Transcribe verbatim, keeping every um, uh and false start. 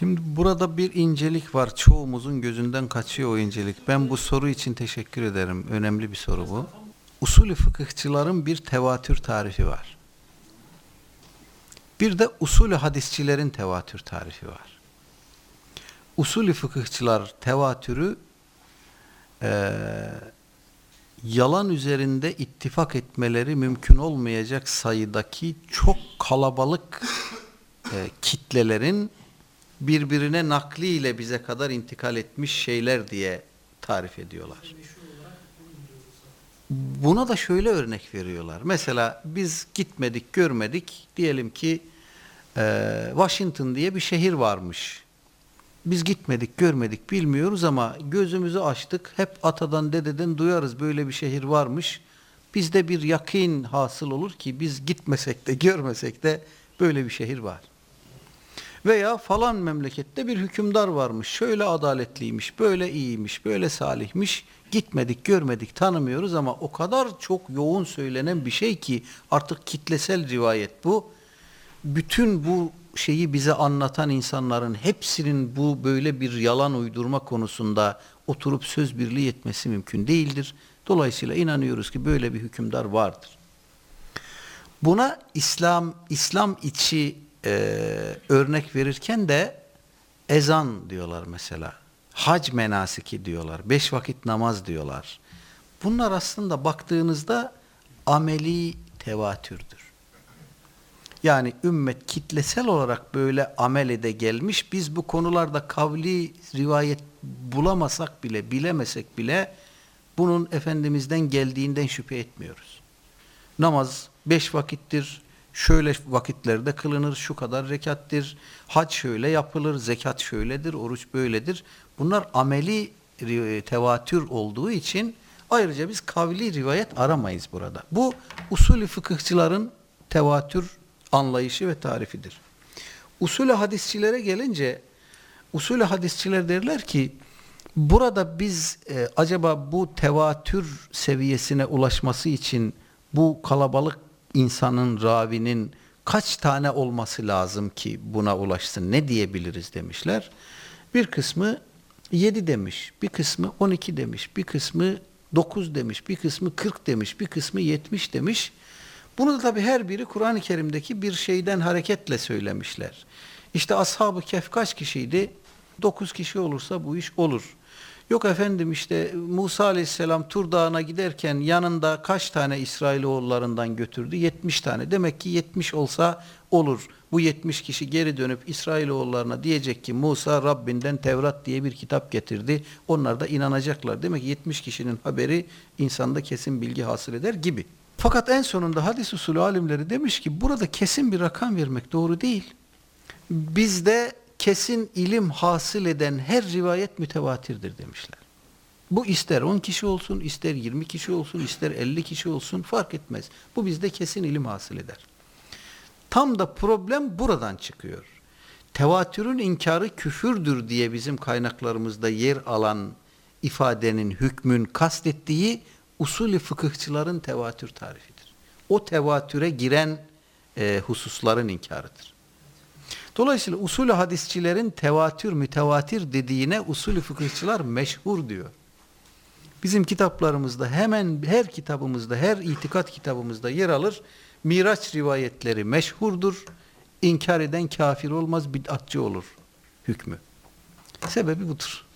Şimdi burada bir incelik var. Çoğumuzun gözünden kaçıyor o incelik. Ben bu soru için teşekkür ederim. Önemli bir soru bu. Usulü fıkıhçıların bir tevatür tarifi var. Bir de usulü hadisçilerin tevatür tarifi var. Usulü fıkıhçılar tevatürü e, yalan üzerinde ittifak etmeleri mümkün olmayacak sayıdaki çok kalabalık e, kitlelerin birbirine nakliyle bize kadar intikal etmiş şeyler diye tarif ediyorlar. Buna da şöyle örnek veriyorlar. Mesela biz gitmedik, görmedik. Diyelim ki e, Washington diye bir şehir varmış. Biz gitmedik, görmedik, bilmiyoruz ama gözümüzü açtık. Hep atadan, dededen duyarız böyle bir şehir varmış. Bizde bir yakin hasıl olur ki biz gitmesek de, görmesek de böyle bir şehir var. Veya falan memlekette bir hükümdar varmış. Şöyle adaletliymiş, böyle iyiymiş, böyle salihmiş. Gitmedik, görmedik, tanımıyoruz ama o kadar çok yoğun söylenen bir şey ki artık kitlesel rivayet bu. Bütün bu şeyi bize anlatan insanların hepsinin bu böyle bir yalan uydurma konusunda oturup söz birliği etmesi mümkün değildir. Dolayısıyla inanıyoruz ki böyle bir hükümdar vardır. Buna İslam, İslam içi e, örnek verirken de ezan diyorlar mesela. Hac menasiki diyorlar. Beş vakit namaz diyorlar. Bunlar aslında baktığınızda ameli tevatürdür. Yani ümmet kitlesel olarak böyle amele de gelmiş. Biz bu konularda kavli rivayet bulamasak bile, bilemesek bile bunun Efendimiz'den geldiğinden şüphe etmiyoruz. Namaz beş vakittir. Şöyle vakitlerde kılınır, şu kadar rekattir, hac şöyle yapılır, zekat şöyledir, oruç böyledir. Bunlar ameli tevatür olduğu için ayrıca biz kavli rivayet aramayız burada. Bu usulü fıkıhçıların tevatür anlayışı ve tarifidir. Usulü hadisçilere gelince, usulü hadisçiler derler ki, burada biz e, acaba bu tevatür seviyesine ulaşması için bu kalabalık insanın, ravinin kaç tane olması lazım ki buna ulaşsın, ne diyebiliriz demişler. Bir kısmı yedi demiş, bir kısmı on iki demiş, bir kısmı dokuz demiş, bir kısmı kırk demiş, bir kısmı yetmiş demiş. Bunu da tabii her biri Kur'an-ı Kerim'deki bir şeyden hareketle söylemişler. İşte Ashab-ı Kehf kaç kişiydi? dokuz kişi olursa bu iş olur. Yok efendim işte Musa aleyhisselam Tur dağına giderken yanında kaç tane İsrailoğullarından götürdü? yetmiş tane. Demek ki yetmiş olsa olur. Bu yetmiş kişi geri dönüp İsrailoğullarına diyecek ki Musa Rabbinden Tevrat diye bir kitap getirdi. Onlar da inanacaklar. Demek ki yetmiş kişinin haberi insanda kesin bilgi hasıl eder gibi. Fakat en sonunda hadis usulü alimleri demiş ki burada kesin bir rakam vermek doğru değil. Bizde kesin ilim hasıl eden her rivayet mütevatirdir demişler. Bu ister on kişi olsun, ister yirmi kişi olsun, ister elli kişi olsun fark etmez. Bu bizde kesin ilim hasıl eder. Tam da problem buradan çıkıyor. Tevatürün inkarı küfürdür diye bizim kaynaklarımızda yer alan ifadenin, hükmün kastettiği usulü fıkıhçıların tevatür tarifidir. O tevatüre giren e, hususların inkarıdır. Dolayısıyla usulü hadisçilerin tevatür, mütevatir dediğine usulü fıkıhçılar meşhur diyor. Bizim kitaplarımızda hemen her kitabımızda, her itikat kitabımızda yer alır. Miraç rivayetleri meşhurdur. İnkar eden kafir olmaz, bid'atçı olur hükmü. Sebebi budur.